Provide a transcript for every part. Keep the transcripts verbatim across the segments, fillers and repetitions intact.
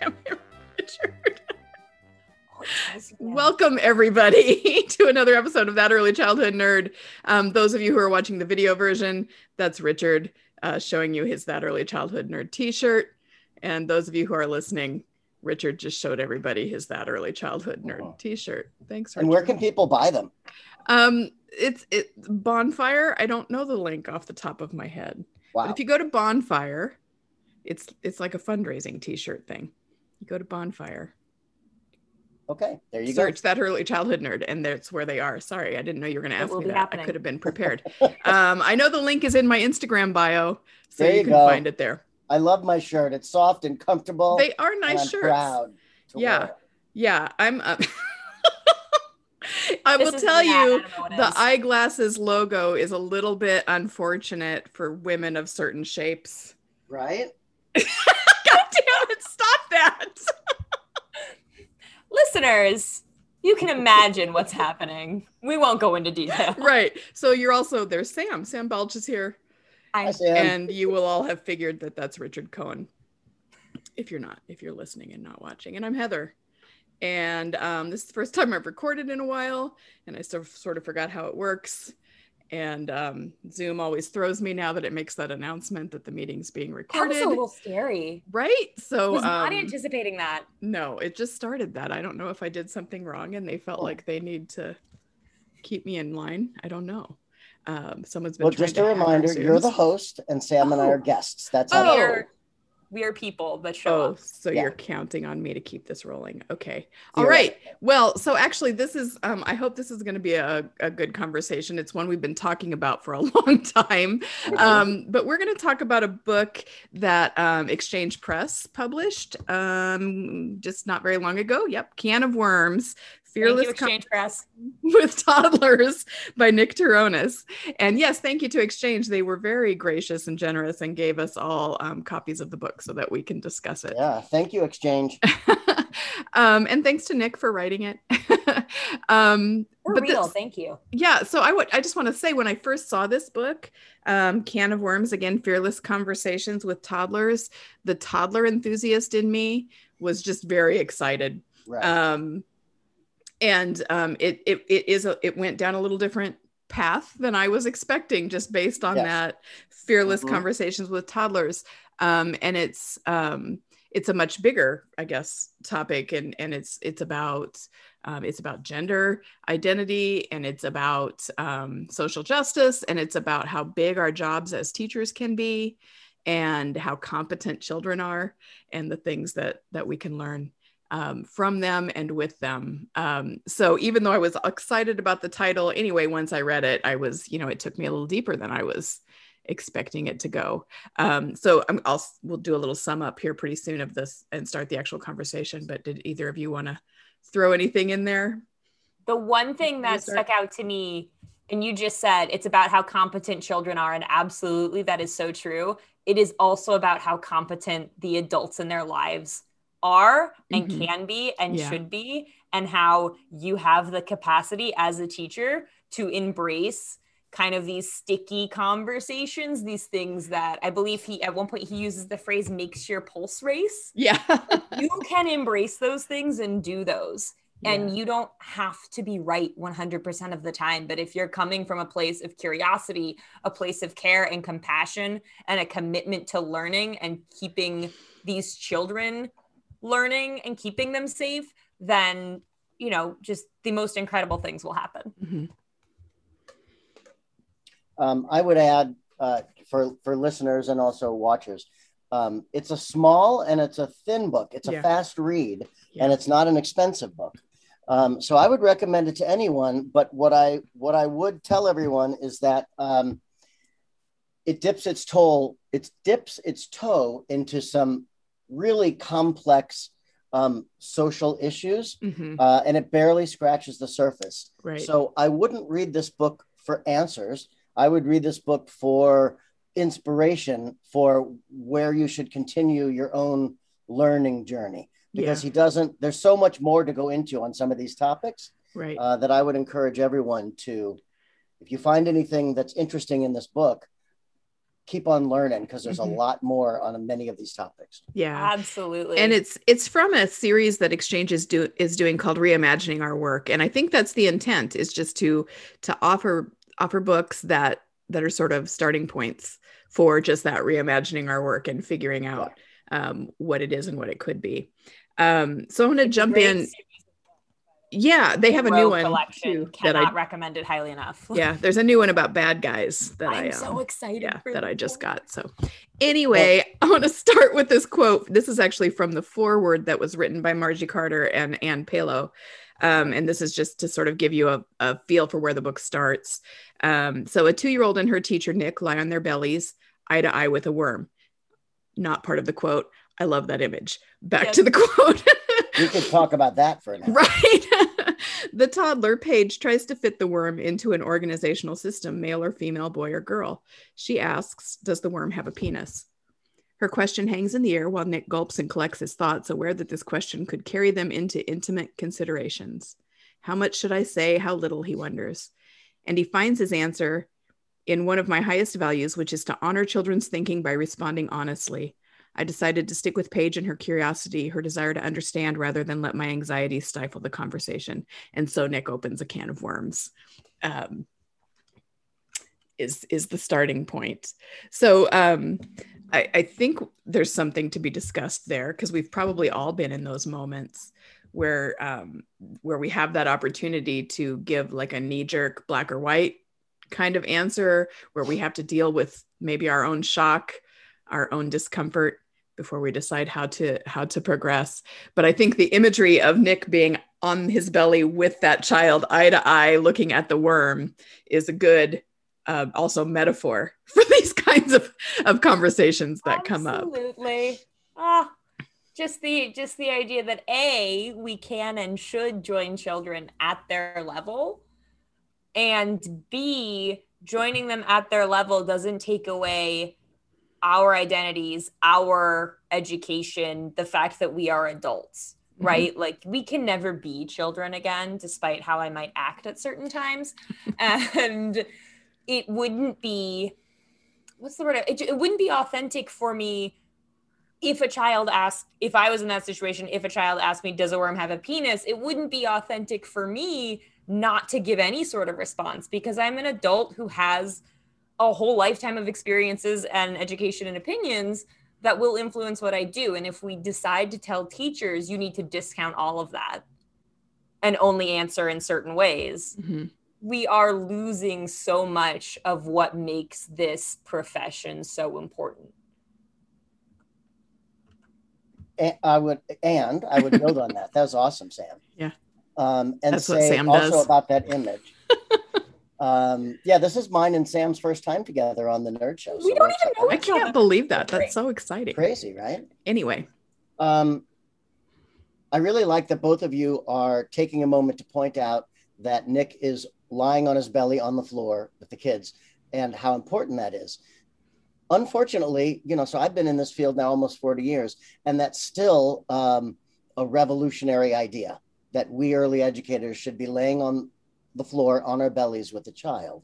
Come here, Richard. Welcome, everybody, to another episode of That Early Childhood Nerd. Um, those of you who are watching the video version, that's Richard uh, showing you his That Early Childhood Nerd t-shirt. And those of you who are listening, Richard just showed everybody his That Early Childhood Nerd oh. t-shirt. Thanks, Richard. And where can people buy them? Um, it's it, Bonfire. I don't know the link off the top of my head. Wow. But if you go to Bonfire, it's it's like a fundraising t-shirt thing. You go to Bonfire. Okay, there you Search go. Search That Early Childhood Nerd, and that's where they are. Sorry, I didn't know you were going to ask me that. Happening. I could have been prepared. um, I know the link is in my Instagram bio, so you, you can go. find it there. I love my shirt. It's soft and comfortable. They are nice I'm shirts. Proud yeah, wear. yeah. I'm. Uh, I this will tell you, the eyeglasses logo is a little bit unfortunate for women of certain shapes. Right? God damn it! Stop that. Listeners, you can imagine what's happening. We won't go into detail. Right. So you're also, there's Sam. Sam Balch is here. Hi, Sam. And you will all have figured that that's Richard Cohen. If you're not, if you're listening and not watching. And I'm Heather. And um, this is the first time I've recorded in a while. And I sort of, sort of forgot how it works. And um, Zoom always throws me now that it makes that announcement that the meeting's being recorded. That was a little scary. Right? So I was not um, anticipating that. No, it just started that. I don't know if I did something wrong and they felt oh. like they need to keep me in line. I don't know. Um, someone's been well, trying to Well, just a reminder, you're the host and Sam oh. and I are guests. That's how oh. we're, we're people that show oh, up. So yeah. You're counting on me to keep this rolling. Okay. All you're right. right. Well, so actually this is, um, I hope this is going to be a, a good conversation. It's one we've been talking about for a long time. Um, but we're going to talk about a book that um, Exchange Press published um, just not very long ago. Yep. Can of Worms. Fearless thank you, Exchange Press. With Toddlers by Nick Terranova. And yes, thank you to Exchange. They were very gracious and generous and gave us all um, copies of the book so that we can discuss it. Yeah, thank you, Exchange. um, and thanks to Nick for writing it. um, For but real, this, thank you. Yeah, so I would. I just want to say when I first saw this book, um, Can of Worms, again, Fearless Conversations with Toddlers, the toddler enthusiast in me was just very excited. Right. Um, And um, it it it is a, it went down a little different path than I was expecting, just based on yes. that Fearless mm-hmm. Conversations with Toddlers. Um, and it's um, it's a much bigger, I guess, topic, and and it's it's about um, it's about gender identity, and it's about um, social justice, and it's about how big our jobs as teachers can be, and how competent children are, and the things that that we can learn. Um, from them and with them. Um, so even though I was excited about the title, anyway, once I read it, I was, you know, it took me a little deeper than I was expecting it to go. Um, so I'm, I'll, we'll do a little sum up here pretty soon of this and start the actual conversation. But did either of you want to throw anything in there? The one thing that stuck out to me, and you just said, it's about how competent children are. And absolutely, that is so true. It is also about how competent the adults in their lives are and mm-hmm. can be and yeah. should be, and how you have the capacity as a teacher to embrace kind of these sticky conversations, these things that I believe he at one point he uses the phrase makes your pulse race. Yeah. You can embrace those things and do those. Yeah. And you don't have to be right one hundred percent of the time. But if you're coming from a place of curiosity, a place of care and compassion, and a commitment to learning and keeping these children learning and keeping them safe, then you know, just the most incredible things will happen. Mm-hmm. Um, I would add uh, for, for listeners and also watchers, um, it's a small and it's a thin book. It's a yeah. fast read yeah. and it's not an expensive book. Um, so I would recommend it to anyone, but what I, what I would tell everyone is that um, it dips its toe, it dips its toe into some really complex um, social issues mm-hmm. uh, and it barely scratches the surface. Right. So I wouldn't read this book for answers. I would read this book for inspiration for where you should continue your own learning journey. Because yeah. he doesn't, there's so much more to go into on some of these topics right. uh, that I would encourage everyone to, if you find anything that's interesting in this book, keep on learning because there's mm-hmm. a lot more on many of these topics. Yeah, absolutely. And it's it's from a series that Exchange is, do, is doing called Reimagining Our Work. And I think that's the intent, is just to to offer offer books that, that are sort of starting points for just that reimagining our work and figuring out yeah. Um, what it is and what it could be. Um, so I'm going to jump in. Books, yeah, they have a new one too. Cannot I, recommend it highly enough. Yeah, there's a new one about bad guys that I'm I, um, so excited yeah, for that I just got. So anyway, I want to start with this quote. This is actually from the foreword that was written by Margie Carter and Anne Palo. Um, and this is just to sort of give you a, a feel for where the book starts. Um, so a two-year-old and her teacher, Nick, lie on their bellies, eye to eye with a worm. Not part of the quote. I love that image. Back yes. to the quote. We could talk about that for an hour. Right. The toddler, Paige, tries to fit the worm into an organizational system, male or female, boy or girl. She asks, does the worm have a penis? Her question hangs in the air while Nick gulps and collects his thoughts, aware that this question could carry them into intimate considerations. How much should I say? How little, he wonders. And he finds his answer in one of my highest values, which is to honor children's thinking by responding honestly. I decided to stick with Paige and her curiosity, her desire to understand rather than let my anxiety stifle the conversation. And so Nick opens a can of worms, um, is, is the starting point. So um, I, I think there's something to be discussed there, because we've probably all been in those moments where, um, where we have that opportunity to give like a knee-jerk black or white kind of answer, where we have to deal with maybe our own shock, our own discomfort before we decide how to how to progress. But I think the imagery of Nick being on his belly with that child, eye to eye, looking at the worm, is a good uh, also metaphor for these kinds of, of conversations that Absolutely. come up. Absolutely. Oh, just the just the idea that A, we can and should join children at their level. And B, joining them at their level doesn't take away our identities, our education, the fact that we are adults, mm-hmm. right? Like we can never be children again, despite how I might act at certain times. And it wouldn't be, what's the word? It, it wouldn't be authentic for me if a child asked, if I was in that situation, if a child asked me, does a worm have a penis? It wouldn't be authentic for me not to give any sort of response, because I'm an adult who has a whole lifetime of experiences and education and opinions that will influence what I do. And if we decide to tell teachers, you need to discount all of that and only answer in certain ways, mm-hmm. we are losing so much of what makes this profession so important. And I would, and I would build on that. That was awesome, Sam. Yeah. Um, and That's say also does. about that image. um, yeah, this is mine and Sam's first time together on the Nerd Show. So we don't even know. I can't believe that. That's so exciting. Crazy, right? Anyway. Um, I really like that both of you are taking a moment to point out that Nick is lying on his belly on the floor with the kids and how important that is. Unfortunately, you know, so I've been in this field now almost forty years, and that's still um, a revolutionary idea, that we early educators should be laying on the floor on our bellies with a child.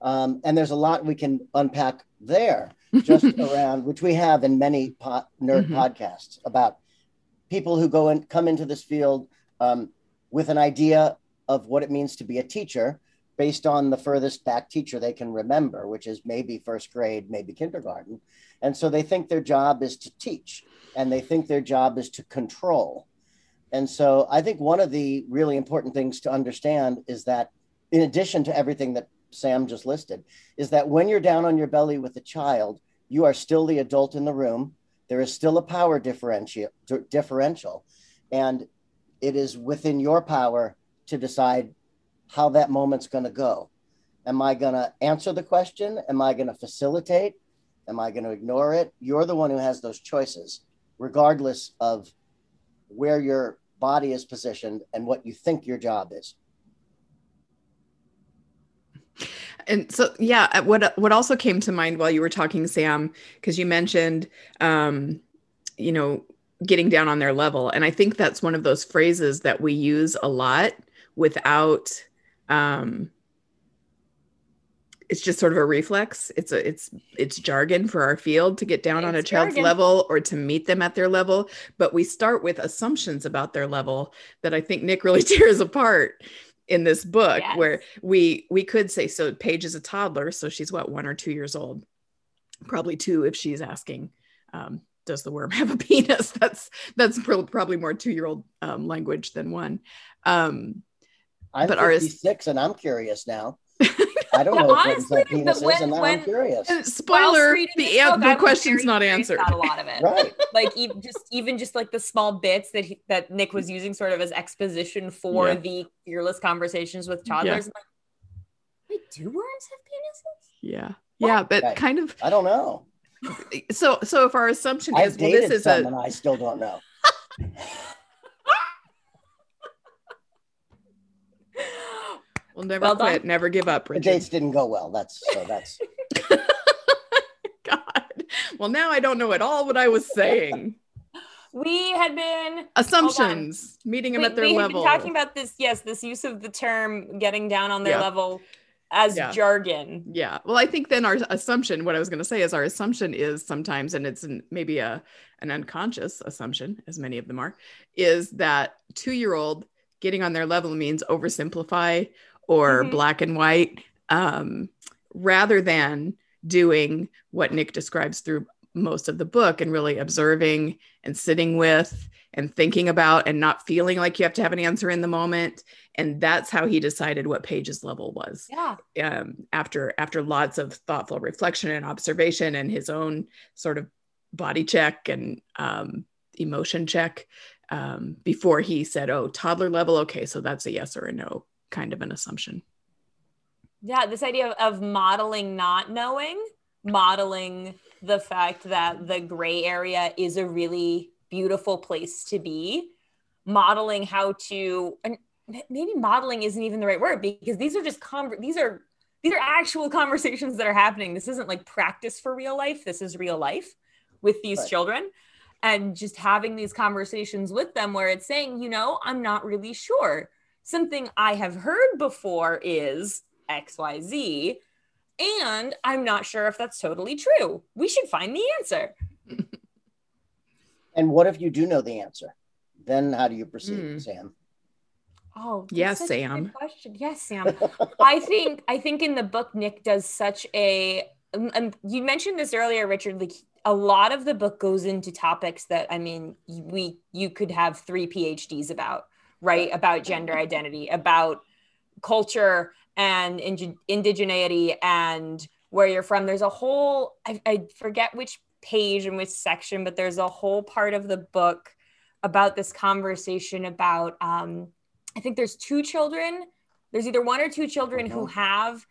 Um, and there's a lot we can unpack there, just around, which we have in many po- nerd mm-hmm. podcasts about people who go and come into this field um, with an idea of what it means to be a teacher based on the furthest back teacher they can remember, which is maybe first grade, maybe kindergarten. And so they think their job is to teach, and they think their job is to control. And so I think one of the really important things to understand is that, in addition to everything that Sam just listed, is that when you're down on your belly with a child, you are still the adult in the room. There is still a power differential, and it is within your power to decide how that moment's going to go. Am I going to answer the question? Am I going to facilitate? Am I going to ignore it? You're the one who has those choices, regardless of where your body is positioned and what you think your job is. And so, yeah, what what also came to mind while you were talking, Sam, because you mentioned, um, you know, getting down on their level. And I think that's one of those phrases that we use a lot without, um, it's just sort of a reflex. It's a, it's, it's jargon for our field to get down it's on a child's jargon. level or to meet them at their level. But we start with assumptions about their level that I think Nick really tears apart in this book. Yes. Where we, we could say, so Paige is a toddler. So she's what, one or two years old, probably two. If she's asking, um, does the worm have a penis? That's, that's pro- probably more two-year-old um, language than one. Um, I'm but fifty-six ours- and I'm curious now. I don't well, know honestly, what penis when, is, and now I'm curious. Spoiler, the, book, the question's not answered. Not a lot of it. Right. Like even just, even just like the small bits that he, that Nick was using sort of as exposition for yeah. the fearless conversations with toddlers. Yeah. Like, wait, do worms have penises? Yeah. What? Yeah, but right. kind of. I don't know. So so if our assumption is, I've well, this is a. And I still don't know. We'll never well quit, never give up, Richard. The dates didn't go well. That's so that's God. Well, now I don't know at all what I was saying. We had been assumptions, meeting them we, at their we level. We had been talking about this, yes, this use of the term getting down on their yeah. level as yeah. jargon. Yeah. Well, I think then our assumption, what I was going to say is our assumption is sometimes, and it's an, maybe a an unconscious assumption, as many of them are, is that two-year-old getting on their level means oversimplify or mm-hmm. black and white, um, rather than doing what Nick describes through most of the book and really observing and sitting with and thinking about and not feeling like you have to have an answer in the moment. And that's how he decided what Paige's level was. Yeah. Um, after, after lots of thoughtful reflection and observation and his own sort of body check and um, emotion check um, before he said, oh, toddler level. Okay. So that's a yes or a no kind of an assumption. Yeah, this idea of, of modeling not knowing, modeling the fact that the gray area is a really beautiful place to be, modeling how to, and maybe modeling isn't even the right word, because these are just conver- these are these are actual conversations that are happening. This isn't like practice for real life. This is real life with these right. children, and just having these conversations with them where it's saying, you know, I'm not really sure. Something I have heard before is X Y Z, and I'm not sure if that's totally true. We should find the answer. And what if you do know the answer? Then how do you proceed, mm. Sam? Oh, yes, Sam. Good question. Yes, Sam. I think I think in the book, Nick does such a, um, you mentioned this earlier, Richard, like a lot of the book goes into topics that, I mean, we you could have three PhDs about. Right, about gender identity, about culture and ing- indigeneity and where you're from. There's a whole, I, I forget which page and which section, but there's a whole part of the book about this conversation about, um, I think there's two children, there's either one or two children who have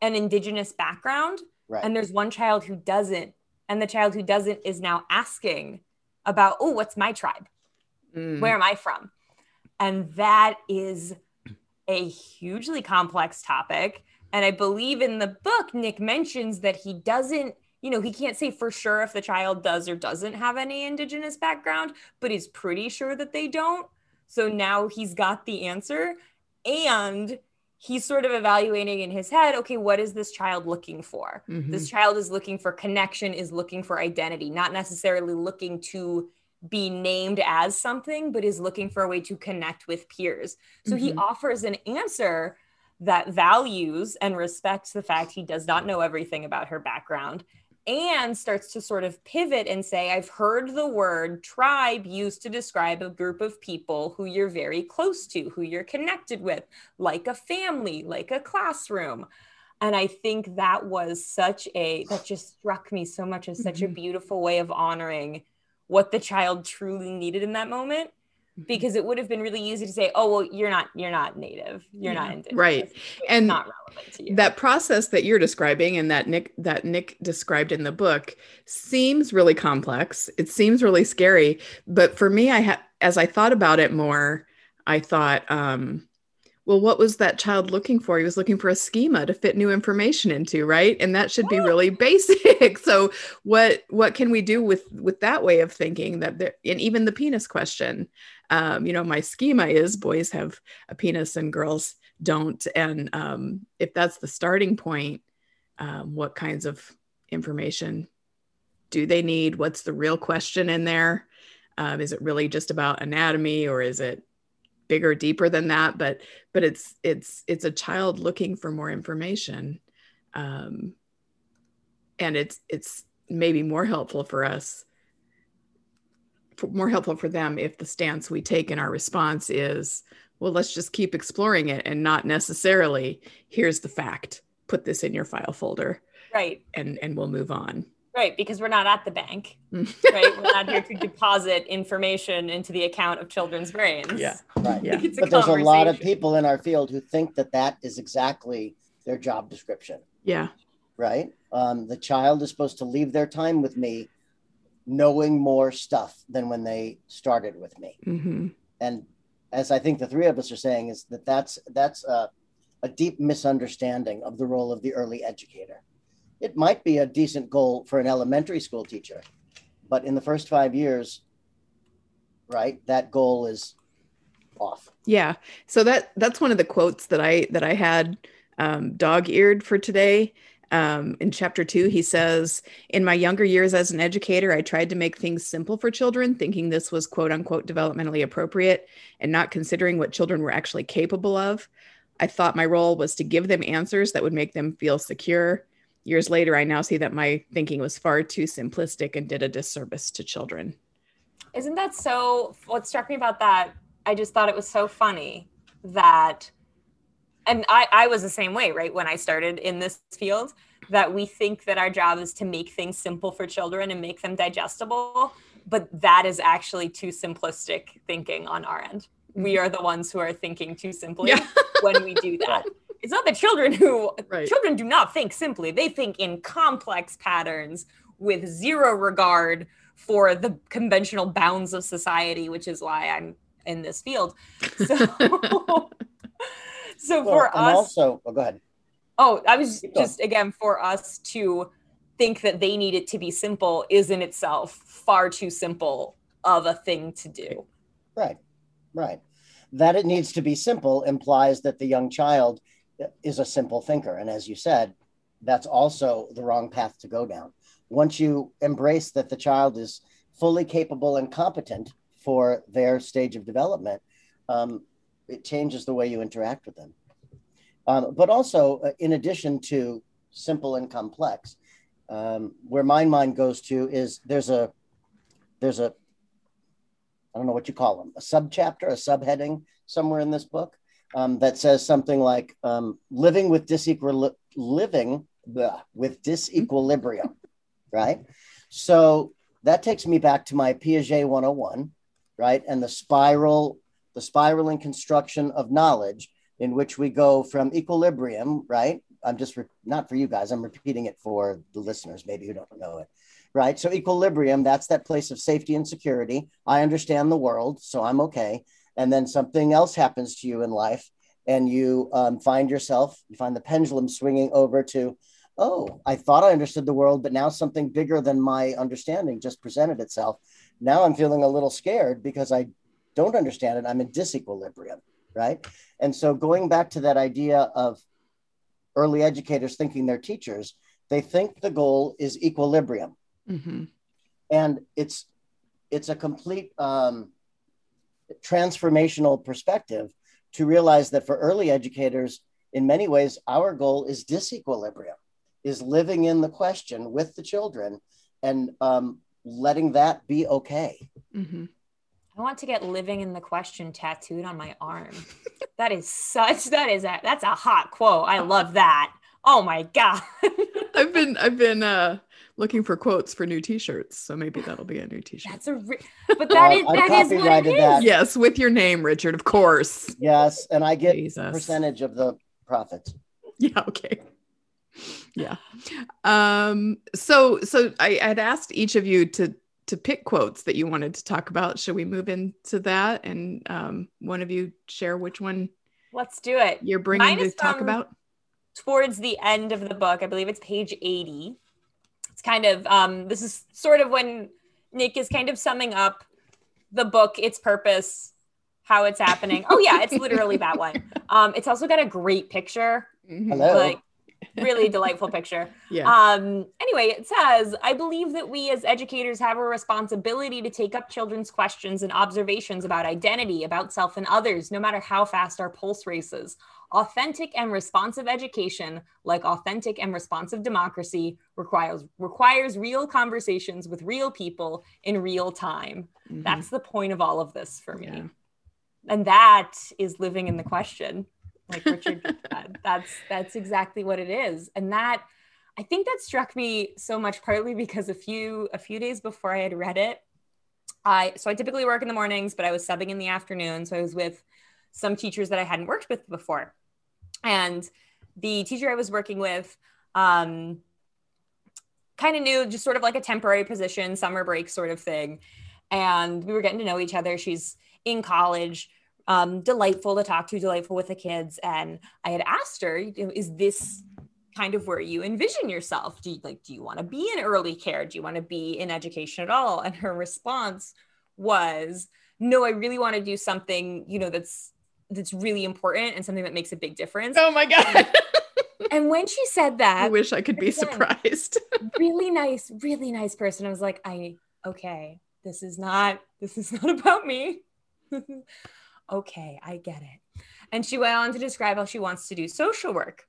an indigenous background, right. and there's one child who doesn't. And the child who doesn't is now asking about, oh, what's my tribe? Mm. Where am I from? And that is a hugely complex topic. And I believe in the book, Nick mentions that he doesn't, you know, he can't say for sure if the child does or doesn't have any indigenous background, but he's pretty sure that they don't. So now he's got the answer. And he's sort of evaluating in his head, okay, what is this child looking for? Mm-hmm. This child is looking for connection, is looking for identity, not necessarily looking to be named as something, but is looking for a way to connect with peers. So mm-hmm. he offers an answer that values and respects the fact he does not know everything about her background Anne starts to sort of pivot and say, I've heard the word tribe used to describe a group of people who you're very close to, who you're connected with, like a family, like a classroom. And I think that was such a, that just struck me so much as such mm-hmm. a beautiful way of honoring what the child truly needed in that moment. Because it would have been really easy to say, oh, well, you're not, you're not native. You're yeah, not indigenous. Right. It's and not relevant to you. That process that you're describing and that Nick, that Nick described in the book seems really complex. It seems really scary. But for me, I ha- as I thought about it more, I thought, um, well, what was that child looking for? He was looking for a schema to fit new information into, right? And that should be really basic. So what what can we do with, with that way of thinking? That there, and even the penis question, um, you know, my schema is boys have a penis and girls don't. And um, if that's the starting point, um, what kinds of information do they need? What's the real question in there? Um, is it really just about anatomy or is it bigger, deeper than that, but, but it's, it's, it's a child looking for more information. Um, and it's, it's maybe more helpful for us, for, more helpful for them if the stance we take in our response is, well, let's just keep exploring it and not necessarily, here's the fact, put this in your file folder. Right. And, and we'll move on. Right, because we're not at the bank, right? We're not here to deposit information into the account of children's brains. Yeah, right. Yeah. It's a but there's a lot of people in our field who think that that is exactly their job description. Yeah. Right? Um, the child is supposed to leave their time with me knowing more stuff than when they started with me. Mm-hmm. And as I think the three of us are saying is that that's, that's a, a deep misunderstanding of the role of the early educator. It might be a decent goal for an elementary school teacher, but in the first five years, right, that goal is off. Yeah. So that that's one of the quotes that I that I had um, dog-eared for today. Um, in chapter two, he says, in my younger years as an educator, I tried to make things simple for children, thinking this was quote unquote developmentally appropriate and not considering what children were actually capable of. I thought my role was to give them answers that would make them feel secure. Years later, I now see that my thinking was far too simplistic and did a disservice to children. Isn't that so, what struck me about that, I just thought it was so funny that, and I, I was the same way, right, when I started in this field, that we think that our job is to make things simple for children and make them digestible, but that is actually too simplistic thinking on our end. We are the ones who are thinking too simply yeah. when we do that. It's not the children who, right. Children do not think simply. They think in complex patterns with zero regard for the conventional bounds of society, which is why I'm in this field. So, so well, for and us- also, oh, go ahead. Oh, I was just, again, for us to think that they need it to be simple is in itself far too simple of a thing to do. Right, right. That it needs to be simple implies that the young child is a simple thinker. And as you said, that's also the wrong path to go down. Once you embrace that the child is fully capable and competent for their stage of development, um, it changes the way you interact with them. Um, but also, uh, in addition to simple and complex, um, where my mind goes to is there's a, there's a, I don't know what you call them, a subchapter, a subheading somewhere in this book. Um, that says something like um, living with disequil living blah, with disequilibrium, right? So that takes me back to my Piaget one oh one, right? And the spiral, the spiraling construction of knowledge in which we go from equilibrium, right? I'm just, re- not for you guys, I'm repeating it for the listeners, maybe who don't know it, right? So equilibrium, that's that place of safety and security. I understand the world, so I'm okay. And then something else happens to you in life and you um, find yourself, you find the pendulum swinging over to, oh, I thought I understood the world, but now something bigger than my understanding just presented itself. Now I'm feeling a little scared because I don't understand it. I'm in disequilibrium, right? And so going back to that idea of early educators thinking they're teachers, they think the goal is equilibrium. Mm-hmm. And it's, it's a complete... Um, transformational perspective to realize that for early educators, in many ways, our goal is disequilibrium. is living in the question with the children and um, letting that be okay. Mm-hmm. I want to get living in the question tattooed on my arm. That is such, that is a, that's a hot quote. I love that. Oh my God. I've been, I've been uh, looking for quotes for new t-shirts. So maybe that'll be a new t-shirt. That's a, re- but that well, is, that I is what it is. That. Yes. With your name, Richard, of course. Yes. And I get Jesus. Percentage of the profits. Yeah. Okay. Yeah. Um, so, so I had asked each of you to, to pick quotes that you wanted to talk about. Should we move into that? And um, one of you share which one. Let's do it. You're bringing Mine to talk about. Towards the end of the book, I believe it's page eighty. It's kind of, um, this is sort of when Nick is kind of summing up the book, its purpose, how it's happening. Oh yeah, it's literally that one. Um, it's also got a great picture. Hello. Like, really delightful picture. Yeah. Um, anyway, it says, I believe that we as educators have a responsibility to take up children's questions and observations about identity, about self and others, no matter how fast our pulse races. Authentic and responsive education, like authentic and responsive democracy, requires requires real conversations with real people in real time. Mm-hmm. That's the point of all of this for me. Yeah. And that is living in the question. Like Richard, that, that's that's exactly what it is. And that, I think that struck me so much, partly because a few a few days before I had read it, I so I typically work in the mornings, but I was subbing in the afternoon. So I was with some teachers that I hadn't worked with before. And the teacher I was working with um, kind of knew, just sort of like a temporary position, summer break sort of thing. And we were getting to know each other. She's in college. Um, delightful to talk to, delightful with the kids. And I had asked her, is this kind of where you envision yourself? Do you like, do you want to be in early care? Do you want to be in education at all? And her response was, no, I really want to do something, you know, that's, that's really important and something that makes a big difference. Oh my God. And when she said that, I wish I could be again, surprised. Really nice, really nice person. I was like, I, okay, this is not, this is not about me. Okay, I get it. And she went on to describe how she wants to do social work.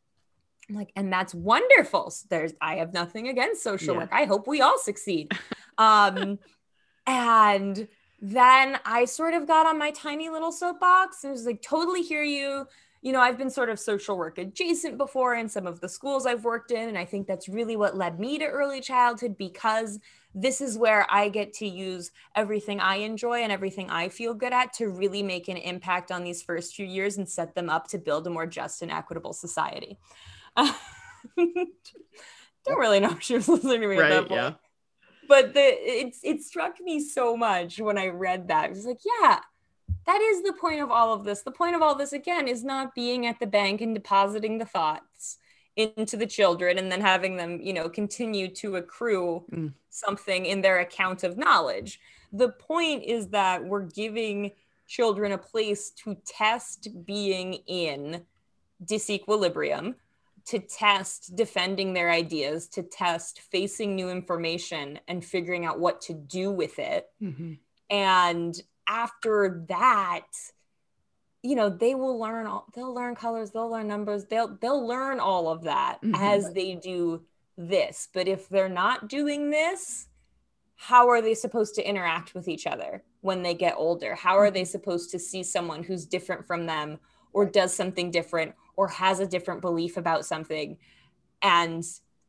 I'm like, and that's wonderful. So there's, I have nothing against social yeah. work. I hope we all succeed. Um, and then I sort of got on my tiny little soapbox and was like, totally hear you. You know, I've been sort of social work adjacent before in some of the schools I've worked in. And I think that's really what led me to early childhood, because this is where I get to use everything I enjoy and everything I feel good at to really make an impact on these first few years and set them up to build a more just and equitable society. Uh, don't really know if she was listening to me right, at that point. Yeah. But the, it's, it struck me so much when I read that. I was like, yeah. That is the point of all of this. The point of all this, again, is not being at the bank and depositing the thoughts into the children and then having them, you know, continue to accrue mm. something in their account of knowledge. The point is that we're giving children a place to test being in disequilibrium, to test defending their ideas, to test facing new information and figuring out what to do with it. Mm-hmm. And after that, you know, they will learn, all, they'll learn colors, they'll learn numbers, they'll, they'll learn all of that mm-hmm. as they do this. But if they're not doing this, how are they supposed to interact with each other when they get older? How are they supposed to see someone who's different from them or does something different or has a different belief about something and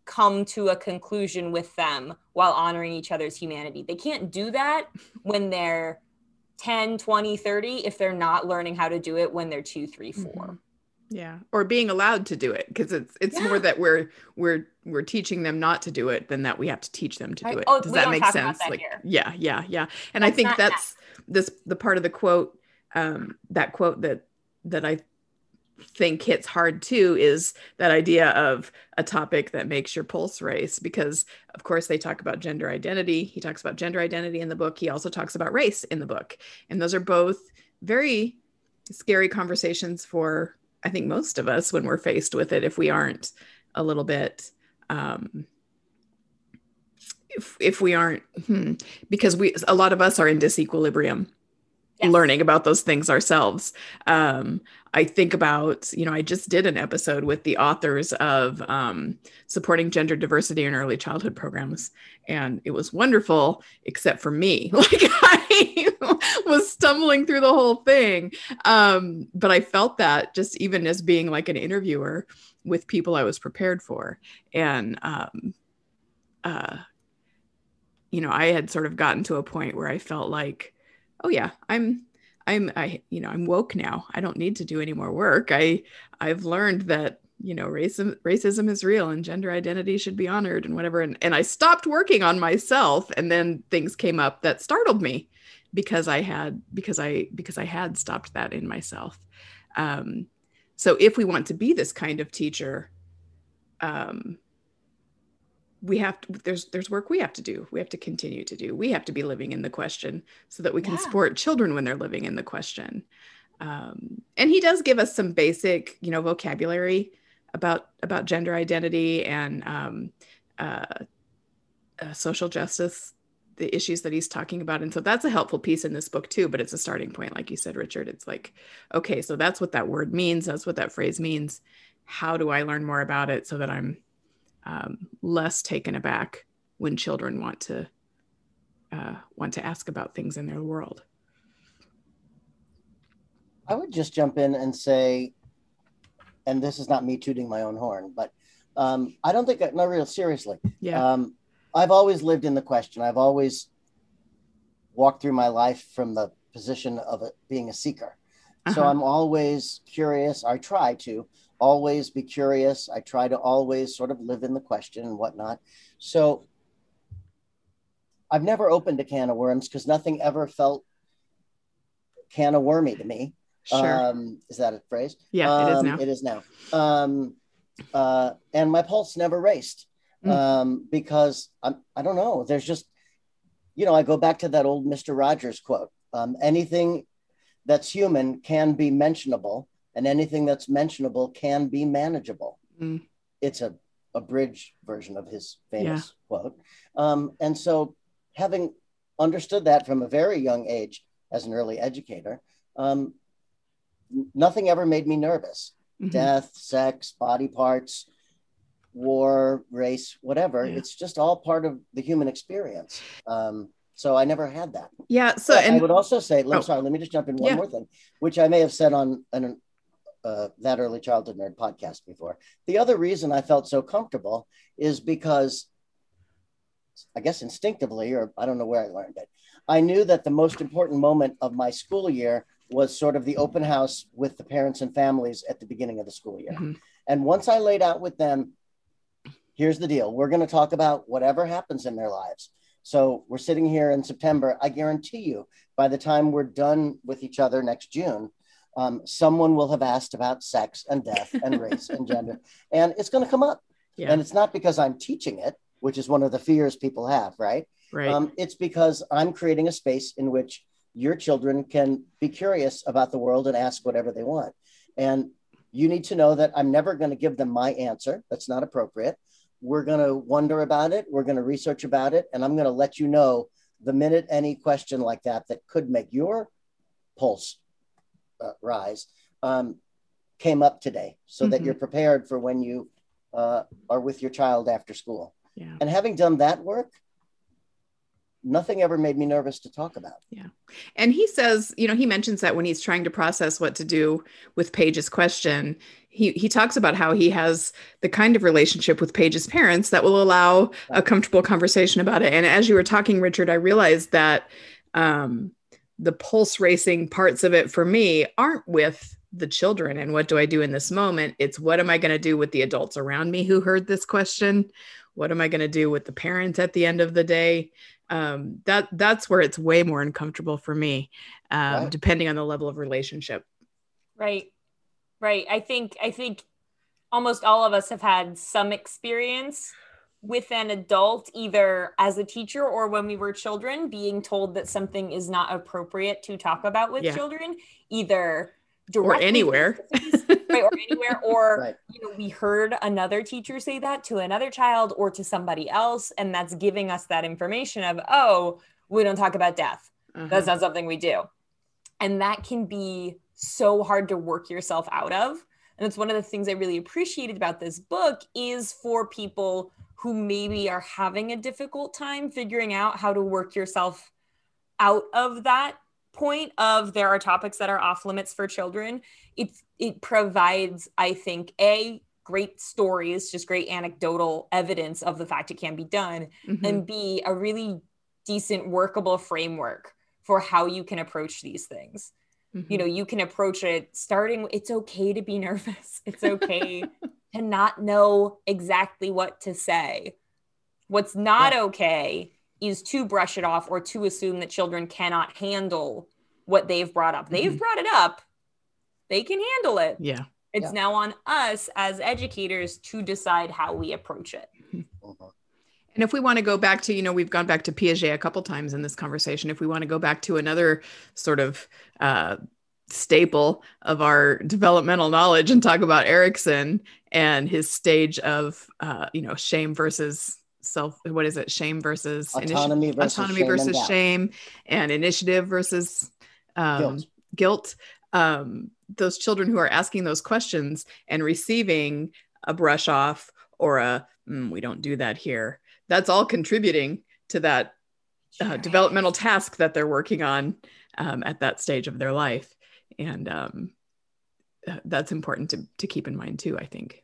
come to a conclusion with them while honoring each other's humanity? They can't do that when they're ten, twenty, thirty, if they're not learning how to do it when they're two, three, four. Mm-hmm. Yeah. Or being allowed to do it. Cause it's, it's yeah. more that we're, we're, we're teaching them not to do it than that we have to teach them to do it. I, oh, Does that make sense? That like, here. yeah, yeah, yeah. And that's I think that's that. this, the part of the quote, um, that quote that, that I think hits hard too, is that idea of a topic that makes your pulse race, because of course they talk about gender identity. He talks about gender identity in the book. He also talks about race in the book. And those are both very scary conversations for, I think, most of us when we're faced with it, if we aren't a little bit, um, if, if we aren't, hmm, because we, a lot of us are in disequilibrium. Yes. Learning about those things ourselves. Um, I think about, you know, I just did an episode with the authors of um, Supporting Gender Diversity in Early Childhood Programs, and it was wonderful, except for me. Like, I was stumbling through the whole thing. Um, but I felt that just even as being like an interviewer with people I was prepared for. And, um, uh, you know, I had sort of gotten to a point where I felt like, oh yeah, I'm, I'm, I, you know, I'm woke now. I don't need to do any more work. I, I've learned that, you know, racism, racism is real and gender identity should be honored and whatever. And, and I stopped working on myself. And then things came up that startled me because I had, because I, because I had stopped that in myself. Um, so if we want to be this kind of teacher, um, we have to, there's, there's work we have to do. We have to continue to do. We have to be living in the question so that we can yeah. support children when they're living in the question. Um, and he does give us some basic, you know, vocabulary about, about gender identity and um, uh, uh, social justice, the issues that he's talking about. And so that's a helpful piece in this book too, but it's a starting point. Like you said, Richard, it's like, okay, so that's what that word means. That's what that phrase means. How do I learn more about it so that I'm Um, less taken aback when children want to uh, want to ask about things in their world? I would just jump in and say, and this is not me tooting my own horn, but um, I don't think, no, real seriously. Yeah. Um, I've always lived in the question. I've always walked through my life from the position of a, being a seeker. Uh-huh. So I'm always curious. I try to always be curious. I try to always sort of live in the question and whatnot. So I've never opened a can of worms because nothing ever felt can of wormy to me. Sure. Um, is that a phrase? Yeah, um, it is now. It is now. Um, uh, and my pulse never raced mm. um, because I'm, I don't know. There's just, you know, I go back to that old Mister Rogers quote. Um, anything that's human can be mentionable. And anything that's mentionable can be manageable. Mm. It's a abridged version of his famous yeah. quote. Um, and so having understood that from a very young age as an early educator, um, nothing ever made me nervous. Mm-hmm. Death, sex, body parts, war, race, whatever. Yeah. It's just all part of the human experience. Um, So I never had that. Yeah. So and, I would also say, let, oh, sorry, let me just jump in one yeah. more thing, which I may have said on an Uh, that Early Childhood Nerd podcast before. The other reason I felt so comfortable is because I guess instinctively, or I don't know where I learned it, I knew that the most important moment of my school year was sort of the open house with the parents and families at the beginning of the school year. Mm-hmm. And once I laid out with them, here's the deal. We're going to talk about whatever happens in their lives. So we're sitting here in September. I guarantee you by the time we're done with each other next June, Um, someone will have asked about sex and death and race and gender, and it's going to come up. Yeah. And it's not because I'm teaching it, which is one of the fears people have, right? Right. Um, it's because I'm creating a space in which your children can be curious about the world and ask whatever they want. And you need to know that I'm never going to give them my answer. That's not appropriate. We're going to wonder about it. We're going to research about it. And I'm going to let you know the minute any question like that that could make your pulse Uh, rise um, came up today so mm-hmm. that you're prepared for when you uh, are with your child after school. Yeah. And having done that work, nothing ever made me nervous to talk about. Yeah. And he says, you know, he mentions that when he's trying to process what to do with Paige's question, he, he talks about how he has the kind of relationship with Paige's parents that will allow a comfortable conversation about it. And as you were talking, Richard, I realized that um, the pulse racing parts of it for me aren't with the children and what do I do in this moment? It's what am I going to do with the adults around me who heard this question? What am I going to do with the parents at the end of the day? Um, that that's where it's way more uncomfortable for me, um, right. depending on the level of relationship. Right. Right. I think, I think almost all of us have had some experience with an adult, either as a teacher or when we were children, being told that something is not appropriate to talk about with yeah. children, either directly or anywhere, right, or anywhere, or right. you know, we heard another teacher say that to another child or to somebody else, and that's giving us that information of, oh, we don't talk about death. Uh-huh. That's not something we do, and that can be so hard to work yourself out of. And it's one of the things I really appreciated about this book is for people who maybe are having a difficult time figuring out how to work yourself out of that point of there are topics that are off limits for children. It, it provides, I think, a great stories, just great anecdotal evidence of the fact it can be done, mm-hmm. and B, a really decent workable framework for how you can approach these things. Mm-hmm. You know, you can approach it starting, it's okay to be nervous. It's okay to not know exactly what to say. What's not yeah. okay is to brush it off or to assume that children cannot handle what they've brought up. Mm-hmm. They've brought it up. They can handle it. Yeah. It's yeah. now on us as educators to decide how we approach it. Mm-hmm. And if we want to go back to, you know, we've gone back to Piaget a couple times in this conversation. If we want to go back to another sort of uh, staple of our developmental knowledge and talk about Erikson and his stage of, uh, you know, shame versus self, what is it? Shame versus autonomy, initi- versus, autonomy shame versus shame and, and initiative versus um, guilt. guilt. Um, those children who are asking those questions and receiving a brush off or a, mm, we don't do that here. That's all contributing to that uh, developmental task that they're working on um, at that stage of their life. And um, that's important to, to keep in mind too, I think.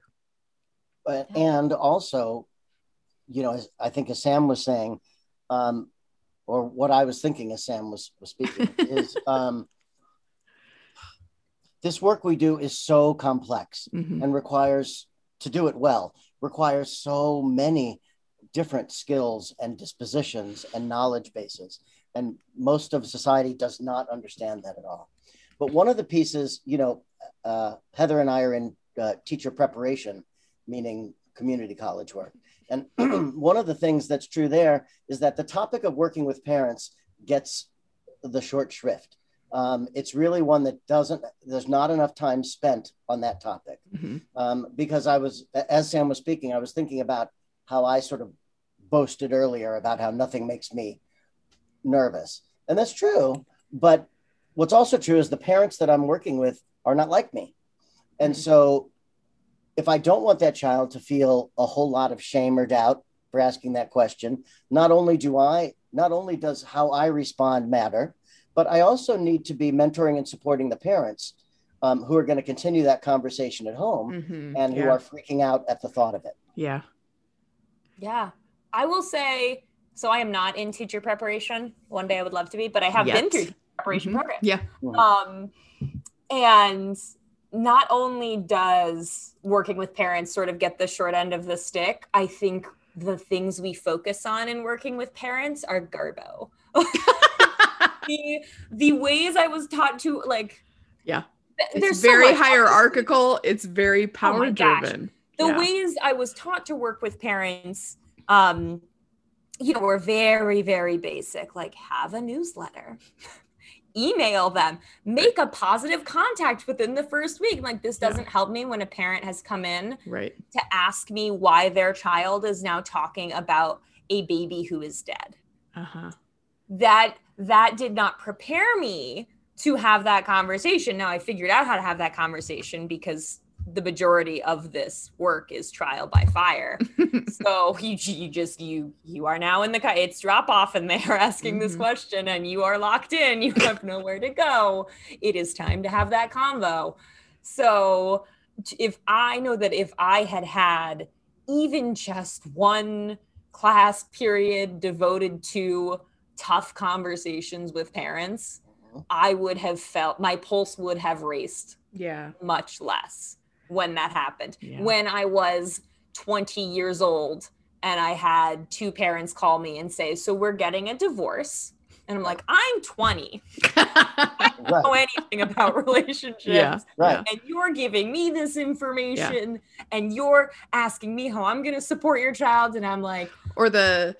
But, and also, you know, I think as Sam was saying, um, or what I was thinking as Sam was, was speaking is um, this work we do is so complex mm-hmm. and requires, to do it well, requires so many different skills and dispositions and knowledge bases. And most of society does not understand that at all. But one of the pieces, you know, uh, Heather and I are in uh, teacher preparation, meaning community college work. And one of the things that's true there is that the topic of working with parents gets the short shrift. Um, it's really one that doesn't, there's not enough time spent on that topic. Mm-hmm. Um, because I was, as Sam was speaking, I was thinking about how I sort of boasted earlier about how nothing makes me nervous. And that's true. But what's also true is the parents that I'm working with are not like me. And so if I don't want that child to feel a whole lot of shame or doubt for asking that question, not only do I, not only does how I respond matter, but I also need to be mentoring and supporting the parents um, who are going to continue that conversation at home mm-hmm. and yeah. who are freaking out at the thought of it. Yeah. Yeah, I will say, so I am not in teacher preparation. One day I would love to be, but I have Yet. been through the preparation mm-hmm. program. Yeah. Um, and not only does working with parents sort of get the short end of the stick, I think the things we focus on in working with parents are garbo. the, the ways I was taught to, like, yeah, th- it's very so hierarchical. It's very power driven. Oh The yeah. ways I was taught to work with parents, um, you know, were very, very basic, like have a newsletter, email them, make a positive contact within the first week. Like, this doesn't yeah. help me when a parent has come in right. to ask me why their child is now talking about a baby who is dead. Uh-huh. That that did not prepare me to have that conversation. Now I figured out how to have that conversation because the majority of this work is trial by fire. So you, you just, you, you are now in the, it's drop off and they are asking mm-hmm. this question and you are locked in. You have nowhere to go. It is time to have that convo. So if I know that if I had had even just one class period devoted to tough conversations with parents, I would have felt, my pulse would have raced yeah. much less. When that happened, yeah. when I was twenty years old and I had two parents call me and say, so we're getting a divorce. And I'm like, I'm twenty. I don't right. know anything about relationships. Yeah. Right. And you're giving me this information yeah. and you're asking me how I'm going to support your child. And I'm like, or the,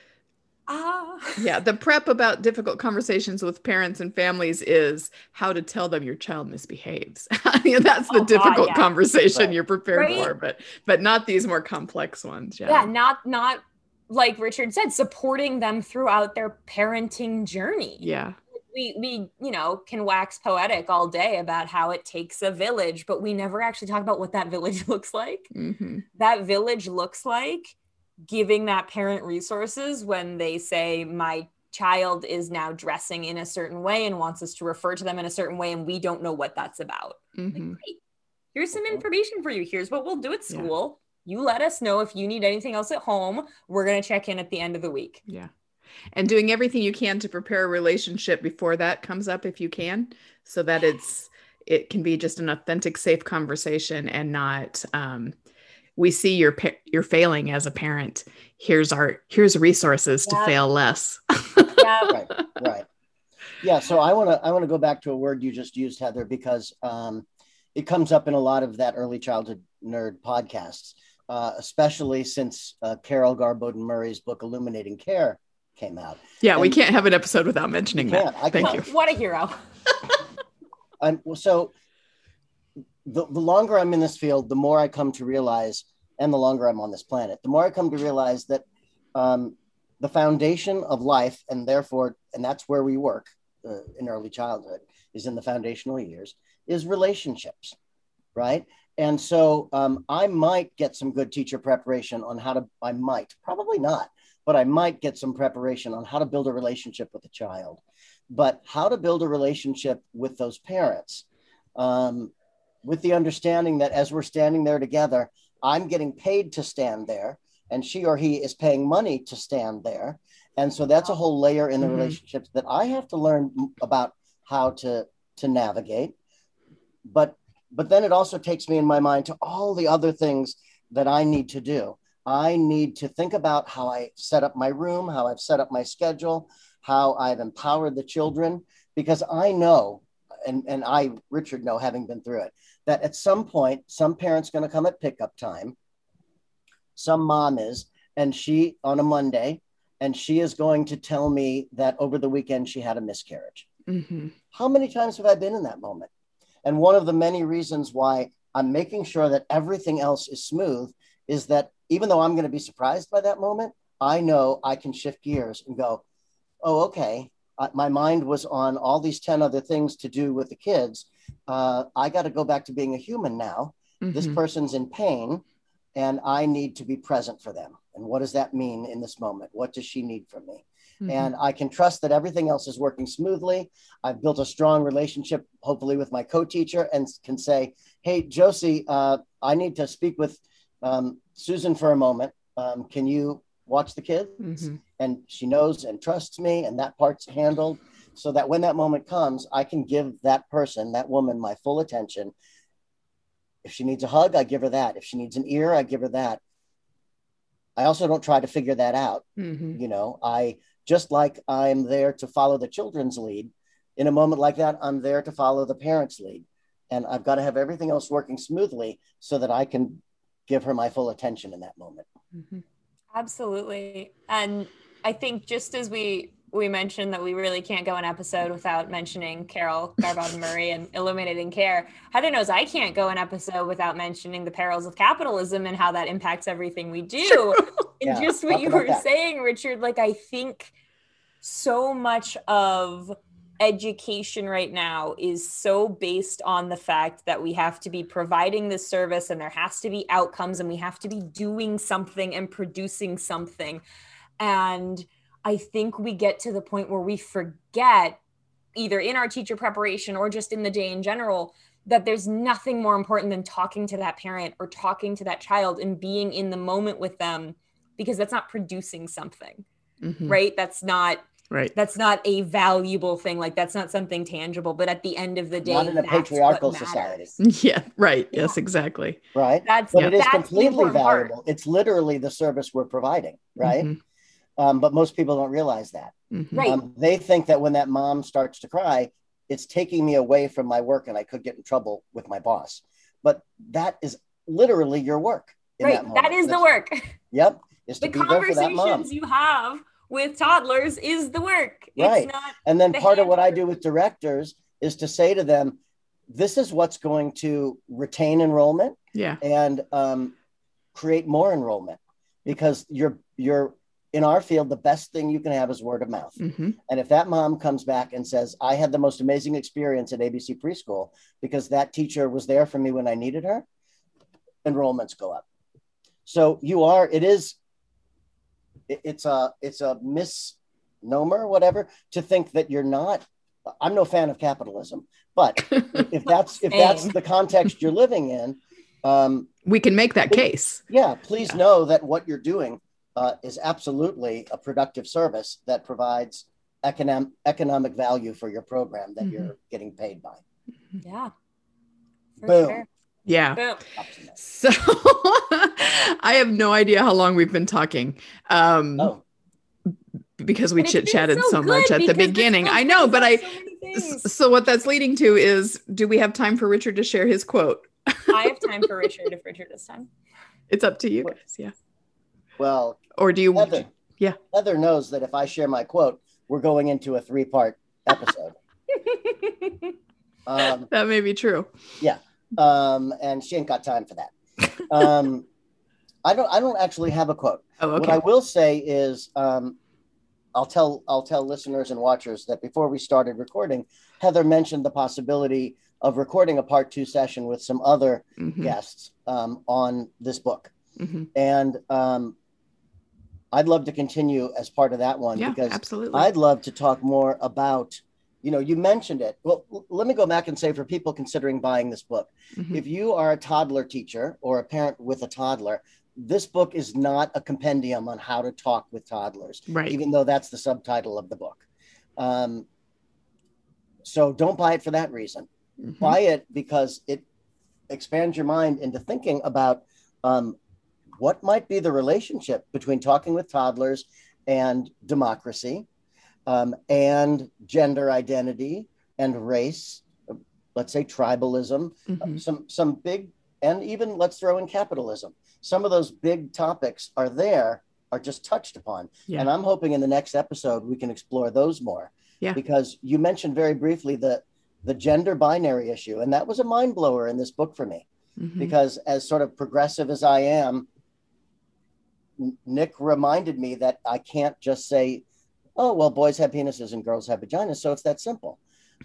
ah, yeah, the prep about difficult conversations with parents and families is how to tell them your child misbehaves. I mean, that's the oh, difficult God, yeah. conversation right. you're prepared right? for, but but not these more complex ones. Yeah. yeah, not not like Richard said, supporting them throughout their parenting journey. Yeah, we, we, you know, can wax poetic all day about how it takes a village, but we never actually talk about what that village looks like. Mm-hmm. That village looks like giving that parent resources when they say, my child is now dressing in a certain way and wants us to refer to them in a certain way, and we don't know what that's about. Mm-hmm. Like, hey, here's some information for you. Here's what we'll do at school. Yeah. You let us know if you need anything else at home. We're going to check in at the end of the week. Yeah. And doing everything you can to prepare a relationship before that comes up, if you can, so that it's, it can be just an authentic, safe conversation and not, um, we see you're, you're failing as a parent. Here's our, here's resources yeah. to fail less. Yeah. Right. Right. Yeah. So I want to, I want to go back to a word you just used, Heather, because, um, it comes up in a lot of That Early Childhood Nerd podcasts, uh, especially since, uh, Carol Garbo Murray's book, Illuminating Care, came out. Yeah, and we can't have an episode without mentioning that. I Thank can. you. What a hero. And so the, the longer I'm in this field, the more I come to realize, and the longer I'm on this planet, the more I come to realize that um, the foundation of life, and therefore, and that's where we work uh, in early childhood, is in the foundational years, is relationships, right? And so um, I might get some good teacher preparation on how to, I might, probably not, but I might get some preparation on how to build a relationship with a child, but how to build a relationship with those parents, um, with the understanding that as we're standing there together, I'm getting paid to stand there, and she or he is paying money to stand there. And so that's a whole layer in the mm-hmm. relationships that I have to learn about how to, to navigate. But, but then it also takes me in my mind to all the other things that I need to do. I need to think about how I set up my room, how I've set up my schedule, how I've empowered the children, because I know, and, and I, Richard, know, having been through it, that at some point, some parent's going to come at pickup time. Some mom is, and she on a Monday, and she is going to tell me that over the weekend, she had a miscarriage. Mm-hmm. How many times have I been in that moment? And one of the many reasons why I'm making sure that everything else is smooth is that even though I'm going to be surprised by that moment, I know I can shift gears and go, oh, okay. Uh, my mind was on all these ten other things to do with the kids. Uh, I got to go back to being a human now. Mm-hmm. This person's in pain and I need to be present for them. And what does that mean in this moment? What does she need from me? Mm-hmm. And I can trust that everything else is working smoothly. I've built a strong relationship, hopefully with my co-teacher, and can say, hey, Josie, uh, I need to speak with Um, Susan for a moment. Um, can you watch the kids? Mm-hmm. And she knows and trusts me, and that part's handled, so that when that moment comes, I can give that person, that woman, my full attention. If she needs a hug, I give her that. If she needs an ear, I give her that. I also don't try to figure that out. Mm-hmm. You know, I just like I'm there to follow the children's lead. In a moment like that, I'm there to follow the parents' lead, and I've got to have everything else working smoothly so that I can give her my full attention in that moment. Mm-hmm. Absolutely. And I think just as we we mentioned that we really can't go an episode without mentioning Carol Garbo Murray and Illuminating Care, Heather knows I can't go an episode without mentioning the perils of capitalism and how that impacts everything we do. True. And yeah, just what you were that. saying, Richard, like I think so much of education right now is so based on the fact that we have to be providing this service and there has to be outcomes and we have to be doing something and producing something. And I think we get to the point where we forget, either in our teacher preparation or just in the day in general, that there's nothing more important than talking to that parent or talking to that child and being in the moment with them, because that's not producing something, mm-hmm. right? That's not Right. That's not a valuable thing. Like that's not something tangible, but at the end of the day, not in a patriarchal society. Yeah. Right. Yeah. Yes, exactly. Right. That's, but yeah. it is that's completely valuable. Part. It's literally the service we're providing. Right. Mm-hmm. Um, but most people don't realize that. Mm-hmm. Right. Um, they think that when that mom starts to cry, it's taking me away from my work and I could get in trouble with my boss, but that is literally your work. In right. That, that is That's, the work. Yep. Is to the be conversations there for that mom. You have with toddlers is the work. Right. It's not and then the part handler. Of what I do with directors is to say to them, this is what's going to retain enrollment yeah. and um, create more enrollment, because your, your in our field, the best thing you can have is word of mouth. Mm-hmm. And if that mom comes back and says, I had the most amazing experience at A B C preschool because that teacher was there for me when I needed her, enrollments go up. So you are, it is, it, it's a, it's a misnomer, whatever, to think that you're not, I'm no fan of capitalism, but if that's, if that's the context you're living in, um, we can make that case. Yeah. Please yeah. know that what you're doing uh, is absolutely a productive service that provides economic economic value for your program that mm-hmm. you're getting paid by. Yeah. For Boom. Sure. Yeah. Boom. So I have no idea how long we've been talking. Um, oh. Because we chit chatted so, so much at the beginning. I know, but I, so, so what that's leading to is, do we have time for Richard to share his quote? I have time for Richard if Richard is time. It's up to you guys. Yeah. Well, or do you want to? Yeah. Heather knows that if I share my quote, we're going into a three part episode. um, that may be true. Yeah. Um, and she ain't got time for that. Um, I don't, I don't actually have a quote. Oh, okay. What I will say is, um, I'll tell I'll tell listeners and watchers that before we started recording, Heather mentioned the possibility of recording a part two session with some other mm-hmm. guests um, on this book. Mm-hmm. And um, I'd love to continue as part of that one yeah, because absolutely. I'd love to talk more about, you know, you mentioned it. Well, l- let me go back and say for people considering buying this book, mm-hmm. if you are a toddler teacher or a parent with a toddler, this book is not a compendium on how to talk with toddlers, right. even though that's the subtitle of the book. Um, so don't buy it for that reason. Mm-hmm. Buy it because it expands your mind into thinking about um, what might be the relationship between talking with toddlers and democracy um, and gender identity and race, let's say tribalism, mm-hmm. uh, some some big, and even let's throw in capitalism. Some of those big topics are there, are just touched upon. Yeah. And I'm hoping in the next episode, we can explore those more. Yeah. Because you mentioned very briefly the, the gender binary issue. And that was a mind blower in this book for me. Mm-hmm. Because as sort of progressive as I am, Nick reminded me that I can't just say, oh, well, boys have penises and girls have vaginas. So it's that simple.